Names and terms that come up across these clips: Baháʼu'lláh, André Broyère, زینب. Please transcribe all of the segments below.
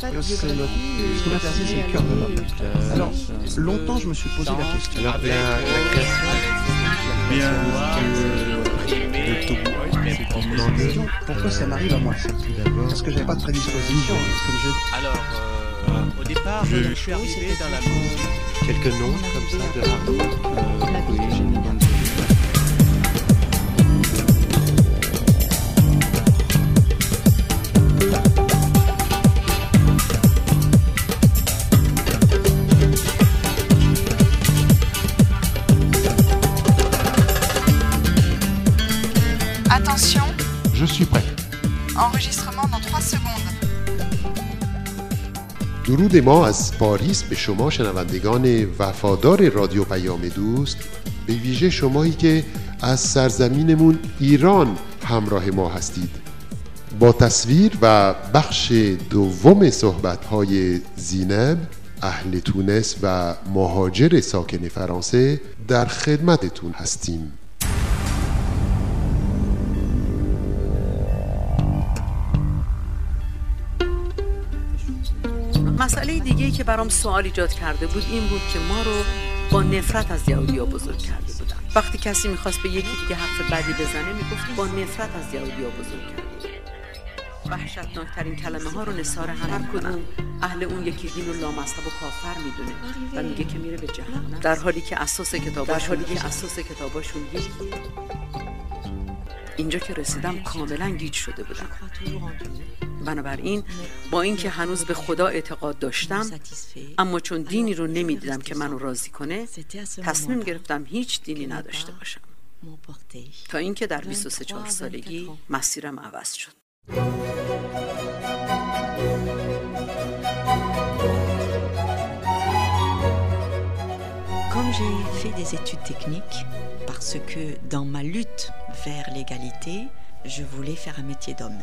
c'est le cœur de l'homme. Alors, longtemps, je me suis posé la question. Pourquoi ça m'arrive à moi? Parce que j'avais pas de prédisposition. Alors, au départ, je suis arrivé dans la musique. Quelques noms comme ça de Harvard. Attention, je suis prêt. Enregistrement dans 3 secondes. درود ما از پاریس به شما شنوندگان وفادار رادیو پیام دوست، به ویژه شمایی که از سرزمینمون ایران همراه ما هستید. با تصویر و بخش دوم صحبت‌های زینب، اهل تونس و مهاجر ساکن فرانسه، در خدمتتون هستیم. مسئله دیگه‌ای که برام سوال ایجاد کرده بود این بود که ما رو با نفرت از یهودی‌ها بزرگ کرده بودن. وقتی کسی می‌خواست به یکی دیگه حرف بدی بزنه می‌گفت با نفرت از یهودی‌ها بزرگ کرده. وحشتناک‌ترین کلمه‌ها رو نثار هر کدوم اهل اون یکی دین رو لامصب و کافر می‌دونه و میگه که میره به جهنم، در حالی که اساس کتاباشون یک. اینجا که رسیدم کاملاً گیج شده بودم. بنابراین با اینکه هنوز به خدا اعتقاد داشتم، اما چون دینی رو نمی‌دیدم که منو راضی کنه، تصمیم گرفتم هیچ دینی نداشته باشم. تا اینکه در 23 سالگی مسیرم عوض شد. Comme j'ai fait des études techniques parce que dans ma lutte vers l'égalité, je voulais faire un métier d'homme.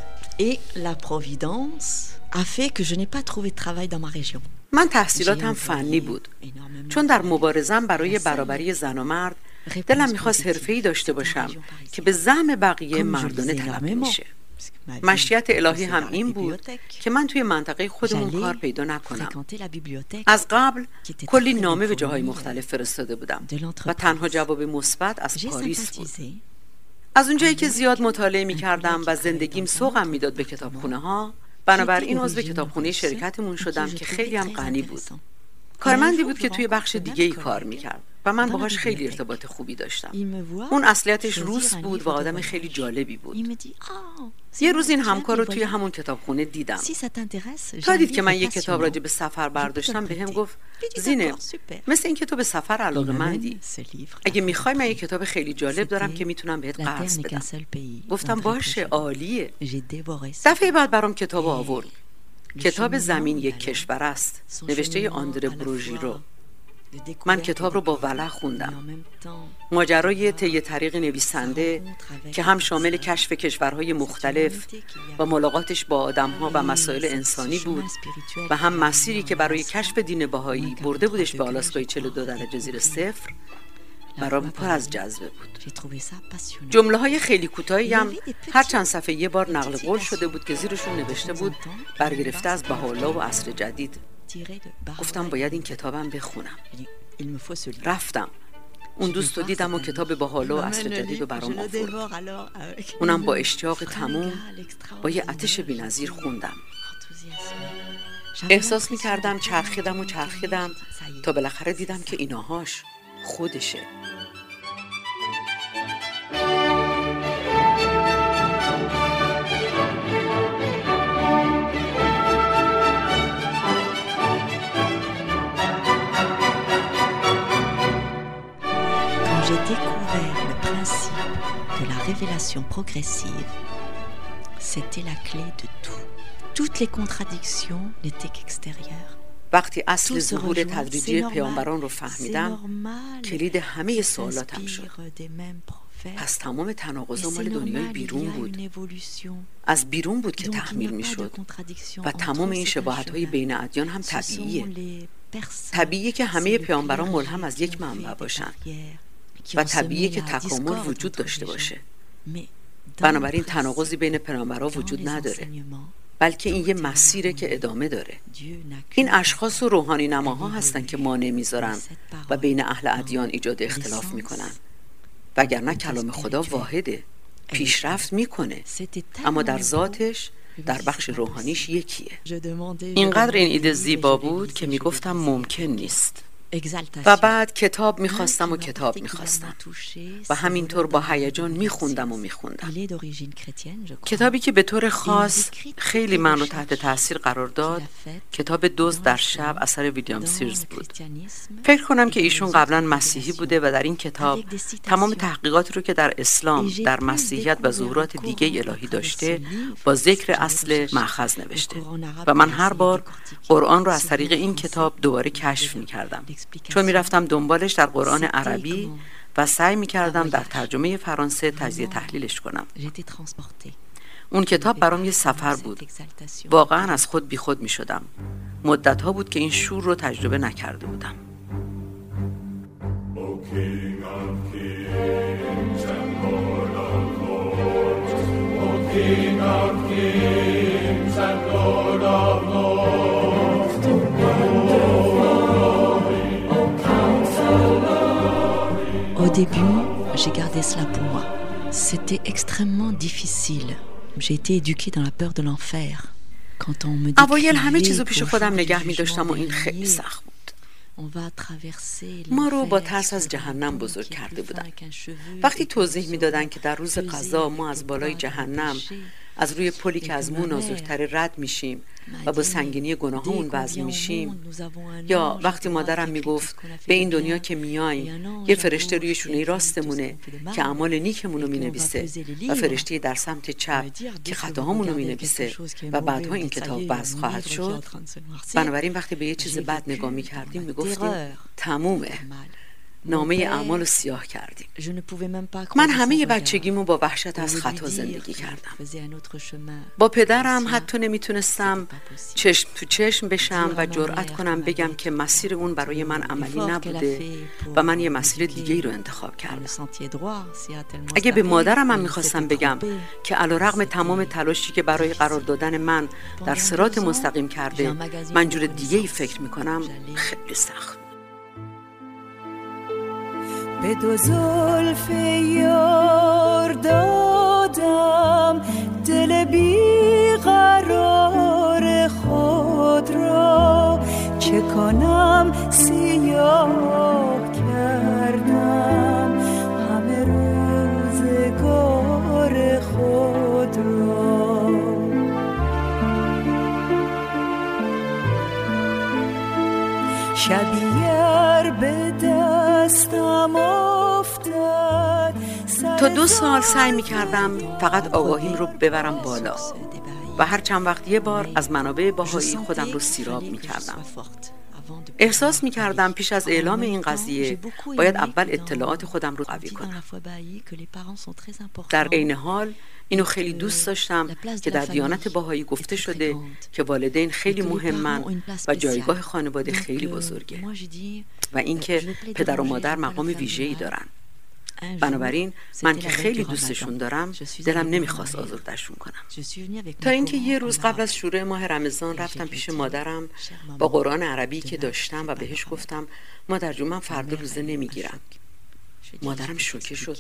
Et la Providence a fait que je n'ai pas trouvé de travail dans ma région. من تحصیلاتم فنی بود. چون در مبارزم برای برابری زن و مرد دلم می‌خواست حرفه‌ای داشته باشم که به زعم بقیه مردانه تلقی بشه. مشیت الهی هم این بود که من توی منطقه خودمون کار پیدا نکنم. از قبل کلی نامه به جاهای مختلف فرستاده بودم و تنها جواب مثبت از پاریس بود. از اونجایی که زیاد مطالعه می‌کردم و زندگیم سوقم می‌داد به کتابخونه‌ها، بنابراین عضو کتابخونه شرکتمون شدم که خیلی هم غنی بود. کارمندی بود که توی بخش دیگه‌ای کار می‌کرد و من باهاش خیلی ارتباط خوبی داشتم. اون اصلیتش روس بود و آدم خیلی جالبی بود. یه روز این همکار رو توی همون کتابخونه دیدم. تا دید که من یک کتاب راجع به سفر برداشتم، بهم گفت زینب، مثل اینکه تو به سفر علاقه‌مندی. اگه می‌خوای من یک کتاب خیلی جالب دارم که میتونم بهت قرض بدم. گفتم باشه، عالیه. دفعه بعد برام کتاب آورد. کتاب زمین یک کشور است، نوشته آندره بروژیرو. من کتاب رو با ولع خوندم. ماجرای طی طریق نویسنده که هم شامل کشف کشورهای مختلف و ملاقاتش با آدم‌ها و مسائل انسانی بود و هم مسیری که برای کشف دین بهایی برده بودش به آلاسکای 42 درجه زیر صفر، برام پر از جذبه بود. جمله‌های خیلی کوتاهی هم هر چند صفحه یه بار نقل قول شده بود که زیرشون نوشته بود برگرفته از بهاءالله و عصر جدید. گفتم باید این کتابم بخونم. رفتم اون دوستو دیدم و کتاب بهاءالله و عصر جدید رو برام آورد. اونم با اشتیاق تموم با یه آتش بی‌نظیر خوندم. احساس می‌کردم چرخیدم تا بالاخره دیدم که ایناهاش خودشه. Quand j'ai découvert le principe de la révélation progressive, c'était la clé de tout. Toutes les contradictions n'étaient qu'extérieures. وقتی اصل ظهور تدریجی پیامبران رو فهمیدم، کلید همه سوالاتم شد. پس تمام تناقض مال دنیای بیرون بود. از بیرون بود که تحمیل میشد و تمام این شباهت‌های بین ادیان هم طبیعیه. طبیعیه که همه پیامبران ملهم از یک منبع باشن و طبیعیه که تکامل وجود داشته باشه. بنابراین تناقضی بین پیامبران وجود نداره. بلکه این یه مسیره که ادامه داره. این اشخاص و روحانی نماها هستن که مانع میذارن و بین اهل ادیان ایجاد اختلاف میکنن، وگرنه کلام خدا واحده، پیشرفت میکنه، اما در ذاتش، در بخش روحانیش یکیه. اینقدر این ایده زیبا بود که میگفتم ممکن نیست. و بعد کتاب میخواستم و کتاب میخواستم و همینطور با هیجان میخوندم. کتابی که به طور خاص خیلی من رو تحت تاثیر قرار داد، کتاب دزد در شب اثر ویلیام سیرز بود. فکر کنم که ایشون قبلا مسیحی بوده و در این کتاب تمام تحقیقاتی رو که در اسلام، در مسیحیت و ظهورات دیگه الهی داشته با ذکر اصل مأخذ نوشته و من هر بار قرآن رو از طریق این کتاب دوباره کشف میکردم، چون میرفتم دنبالش در قرآن عربی و سعی میکردم در ترجمه فرانسه تجزیه تحلیلش کنم. اون کتاب برام یه سفر بود. واقعا از خود بی خود میشدم. مدتها بود که این شور رو تجربه نکرده بودم. Au début, j'ai gardé cela pour moi. C'était extrêmement difficile. J'ai été éduquée dans la peur de l'enfer. Quand on me dit اوایل همه چیزو پیش خودم نگه می داشتم و این خیلی سخت بود. ما رو با ترس از جهنم بزرگ کرده بودن. وقتی توضیح می دادن که در روز قضا ما از بالای جهنم از روی پلی که از مو نازک‌تر رد میشیم و با سنگینی گناهمون وزن میشیم، یا وقتی مادرم میگفت به این دنیا که میاییم یه فرشته روی شونه راستمونه که اعمال نیکمونو مینویسه و فرشته در سمت چپ که خطاهامونو مینویسه و بعدها این کتاب وضع خواهد شد، بنابراین وقتی به یه چیز بد نگاه میکردیم میگفتیم تمومه، نامه اعمال رو سیاه کردیم. من همه بچگیمو با وحشت از خطا زندگی کردم. با پدرم حتی نمیتونستم چشم تو چشم بشم و جرأت کنم بگم که مسیر اون برای من عملی نبوده و من یه مسیر دیگه ای رو انتخاب کردم. اگه به مادرم هم میخواستم بگم که علیرغم تمام تلاشی که برای قرار دادن من در صراط مستقیم کرده، من جور دیگه ای فکر میکنم، خیلی سخت. به دو زلف یار دادم دل بیقرار خود را، چه کنم سیاه کردم همه روزگار خود را. شبیار بدم تا 2 سال سعی می کردم فقط آگاهیم رو ببرم بالا و هر چند وقت یه بار از منابع باهایی خودم رو سیراب می کردم. احساس می کردم پیش از اعلام این قضیه باید اول اطلاعات خودم رو قوی کنم. در عین حال اینو خیلی دوست داشتم که در دیانت باهایی گفته شده که والدین خیلی مهمن و جایگاه خانواده خیلی بزرگه و اینکه پدر و مادر مقام ویژه‌ای دارن. بنابراین من که خیلی دوستشون دارم، دلم نمیخواست آزردشون کنم. تا اینکه یه روز قبل از شروع ماه رمضان رفتم پیش مادرم با قرآن عربی که داشتم و بهش گفتم مادر جون، من فردا روزه نمیگیرم. مادرم شوکه شد.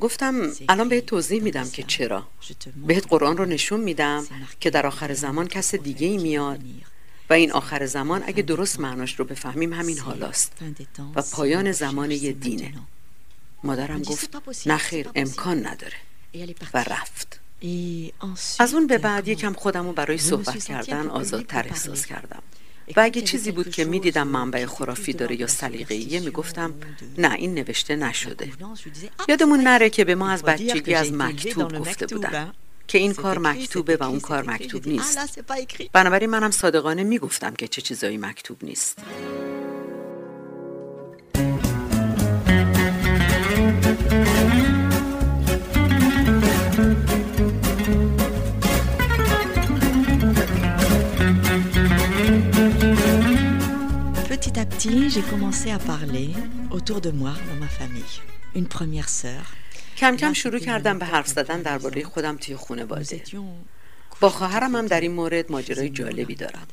گفتم الان بهت توضیح میدم که چرا. بهت قرآن رو نشون میدم که در آخر زمان کس دیگه ای میاد و این آخر زمان اگه درست معناش رو بفهمیم همین حالاست و پایان زمان یه دینه. مادرم گفت نخیر، امکان نداره و رفت. از اون به بعد یکم خودم رو برای صحبت کردن آزادتر احساس کردم و اگه چیزی بود که می دیدم منبع خرافی داره یا سلیقه‌ایه، می گفتم نه، این نوشته نشده. یادمون نره که به ما از بچگی از مکتوب گفته بودن که این کار مکتوبه و اون کار مکتوب نیست. بنابراین منم صادقانه می گفتم که چه چیزایی مکتوب نیست. Petit à petit, j'ai commencé à parler autour de moi dans ma famille. Une première sœur. کم کم شروع کردم به حرف زدن درباره خودم توی خانواده. با خواهرم هم در این مورد ماجرای جالبی دارم.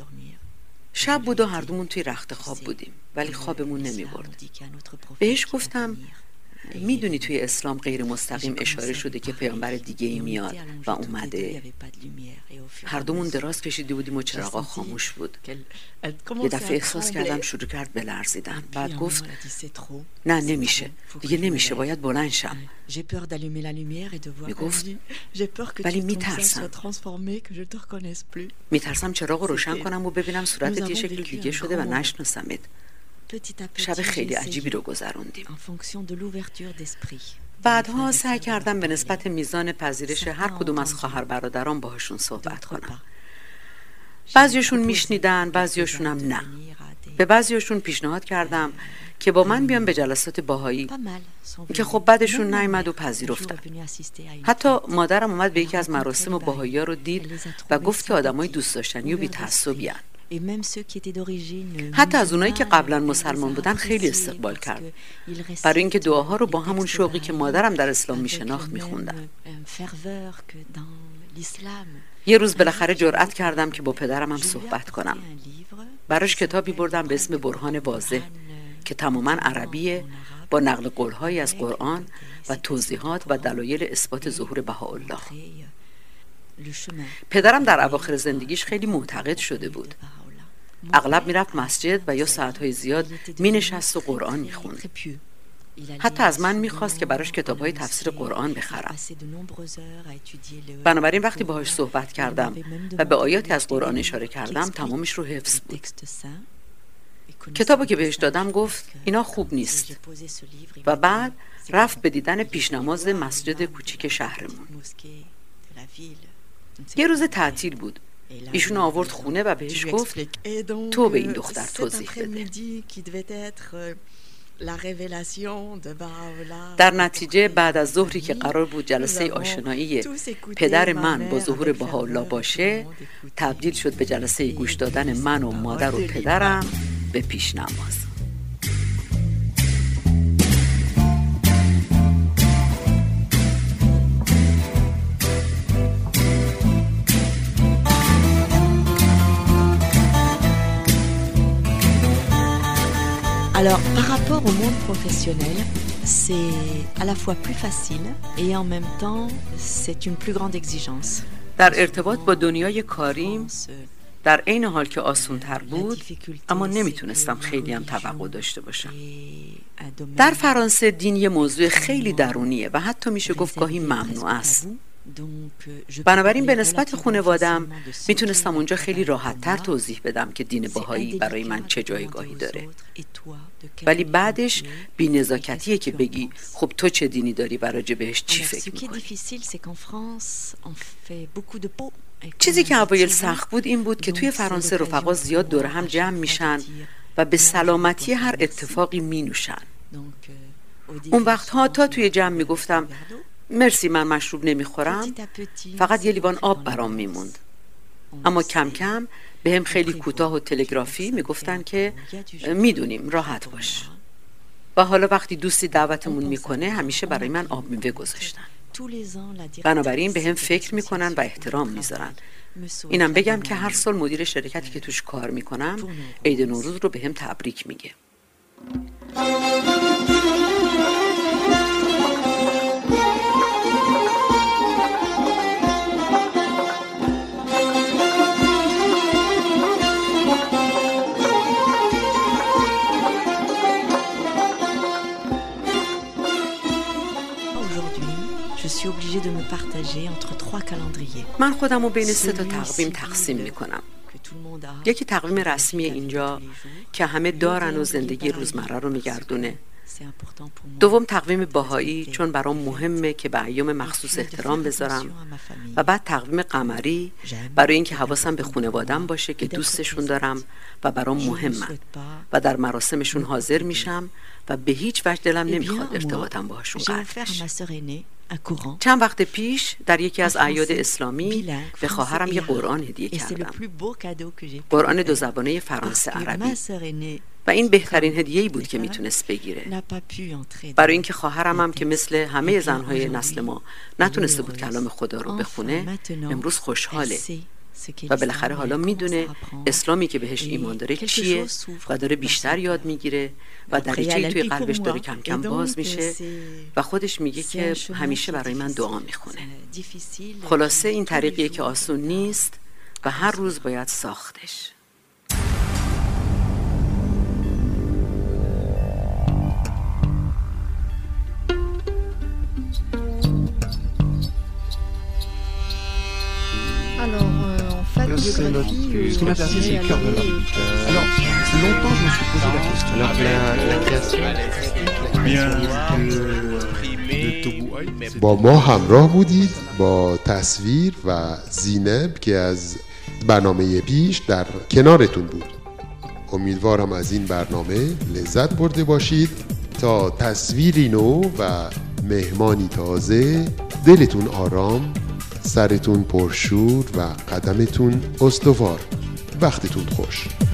شب بود و هر دومون توی رخت خواب بودیم، ولی خوابمون نمی برد. بهش گفتم میدونی توی اسلام غیر مستقیم اشاره شده که پیامبر دیگه ای میاد و اومده. هر دومون دراز کشیده بودیم و چراغا خاموش بود. یه دفعه احساس کردم شروع کرد بلرزیدن. بعد گفت نه نمیشه، دیگه نمیشه، باید بلند شم. میگفت ولی میترسم چراغ روشن کنم و ببینم صورتت یه شکل دیگه شده و نشناسمت. شب خیلی عجیبی رو گذروندیم. بعدها سعی کردم به نسبت میزان پذیرش هر کدوم از خواهر برادران باهاشون صحبت کنم. بعضیشون میشنیدن، بعضیشون هم نه. به بعضیشون پیشنهاد کردم که با من بیان به جلسات باهایی، که خب بعدشون نیامد و پذیرفتن. حتی مادرم اومد به یکی از مراسم باهایی‌ها رو دید و گفت که آدمای دوست داشتنی و بی‌تعصبی‌ان. حتی از اونایی که قبلا مسلمان بودن خیلی استقبال کرد، برای اینکه دعاها رو با همون شوقی که مادرم در اسلام میشناخت میخوندن. یه روز بالاخره جرأت کردم که با پدرم هم صحبت کنم. براش کتابی بردم به اسم برهان واضح که تماما عربیه، با نقل قولهایی از قرآن و توضیحات و دلایل اثبات ظهور بهاءالله. پدرم در اواخر زندگیش خیلی معتقد شده بود. اغلب میرفت مسجد و یا ساعتهای زیاد مینشست و قرآن میخوند. حتی از من میخواست که براش کتابهای تفسیر قرآن بخرم. بنابراین وقتی باهاش صحبت کردم و به آیاتی از قرآن اشاره کردم، تمامش رو حفظ بود. کتابو که بهش دادم گفت اینا خوب نیست و بعد رفت به دیدن پیشنماز مسجد کوچیک شهرمون. یه روز تعطیل بود. ایشون آورد خونه و بهش گفت تو به این دختر توضیح بده. در نتیجه بعد از ظهری که قرار بود جلسه آشنایی پدر من با ظهور بهاءالله باشه، تبدیل شد به جلسه گوش دادن من و مادر و پدرم به پیش نماز. Alors, par rapport au monde professionnel, c'est à la fois plus facile et en même temps, c'est une plus grande exigence. در ارتباط با دنیای کاریم، در عین حال که آسان‌تر بود، اما نمیتونستم خیلی هم توقع داشته باشم. در فرانسه دین یه موضوع خیلی درونیه و حتی میشه گفت گاهی ممنوع است. بنابراین به نسبت خانواده‌ام میتونستم اونجا خیلی راحت‌تر توضیح بدم که دین بهایی برای من چه جایگاهی داره. ولی بعدش بی‌نزاکتیه که بگی خب تو چه دینی داری و راجع بهش چی فکر می‌کنی؟ چیزی که اوایل سخت بود این بود که توی فرانسه رفقا زیاد دور هم جمع میشن و به سلامتی هر اتفاقی مینوشن. اون وقتها تا توی جمع میگفتم مرسی من مشروب نمیخورم، فقط یه لیوان آب برام میموند. اما کم کم به هم خیلی کوتاه و تلگرافی میگفتن که میدونیم، راحت باش. و حالا وقتی دوستی دعوتمون میکنه همیشه برای من آب میوه گذاشتن. بنابراین به هم فکر میکنن و احترام میذارن. اینم بگم که هر سال مدیر شرکتی که توش کار میکنم عید نوروز رو به هم تبریک میگه. من خودم رو بین 3 تا تقویم تقسیم میکنم. یکی تقویم رسمی اینجا که همه دارن و زندگی روزمره رو میگردونه. دوم تقویم باهایی، چون برام مهمه که به ایام مخصوص احترام بذارم. و بعد تقویم قمری، برای اینکه حواسم به خانواده‌ام باشه که دوستشون دارم و برام مهمن و در مراسمشون حاضر میشم و به هیچ وجه دلم نمیخواد ارتباطم باهاشون قطع بشه. چند وقت پیش در یکی از اعیاد اسلامی به خواهرم یه قرآن هدیه کردم. قرآن 2 زبانه فرانسه عربی. و این بهترین هدیه‌ای بود که میتونست بگیره. برای اینکه خواهرم هم که مثل همه زنهای نسل ما نتونسته بود کلام خدا رو بخونه، امروز خوشحاله و بالاخره حالا میدونه اسلامی که بهش ایمان داره چیه و داره بیشتر یاد میگیره و دریچه‌ای توی قلبش داره کم کم باز میشه و خودش میگه که همیشه برای من دعا میخونه. خلاصه این طریقیه که آسون نیست و هر روز باید ساختش. Ce qu'on a perdu, c'est le cœur de l'homme. Alors, longtemps, je me suis posé la question. Alors, la création, با ما همراه بودید با تصویر و زینب که از برنامه پیش در کنارتون بود. امیدوارم از این برنامه لذت برده باشید تا تصویری نو و مهمانی تازه دلتون آرام، سرتون پرشور و قدمتون استوار. وقتتون خوش.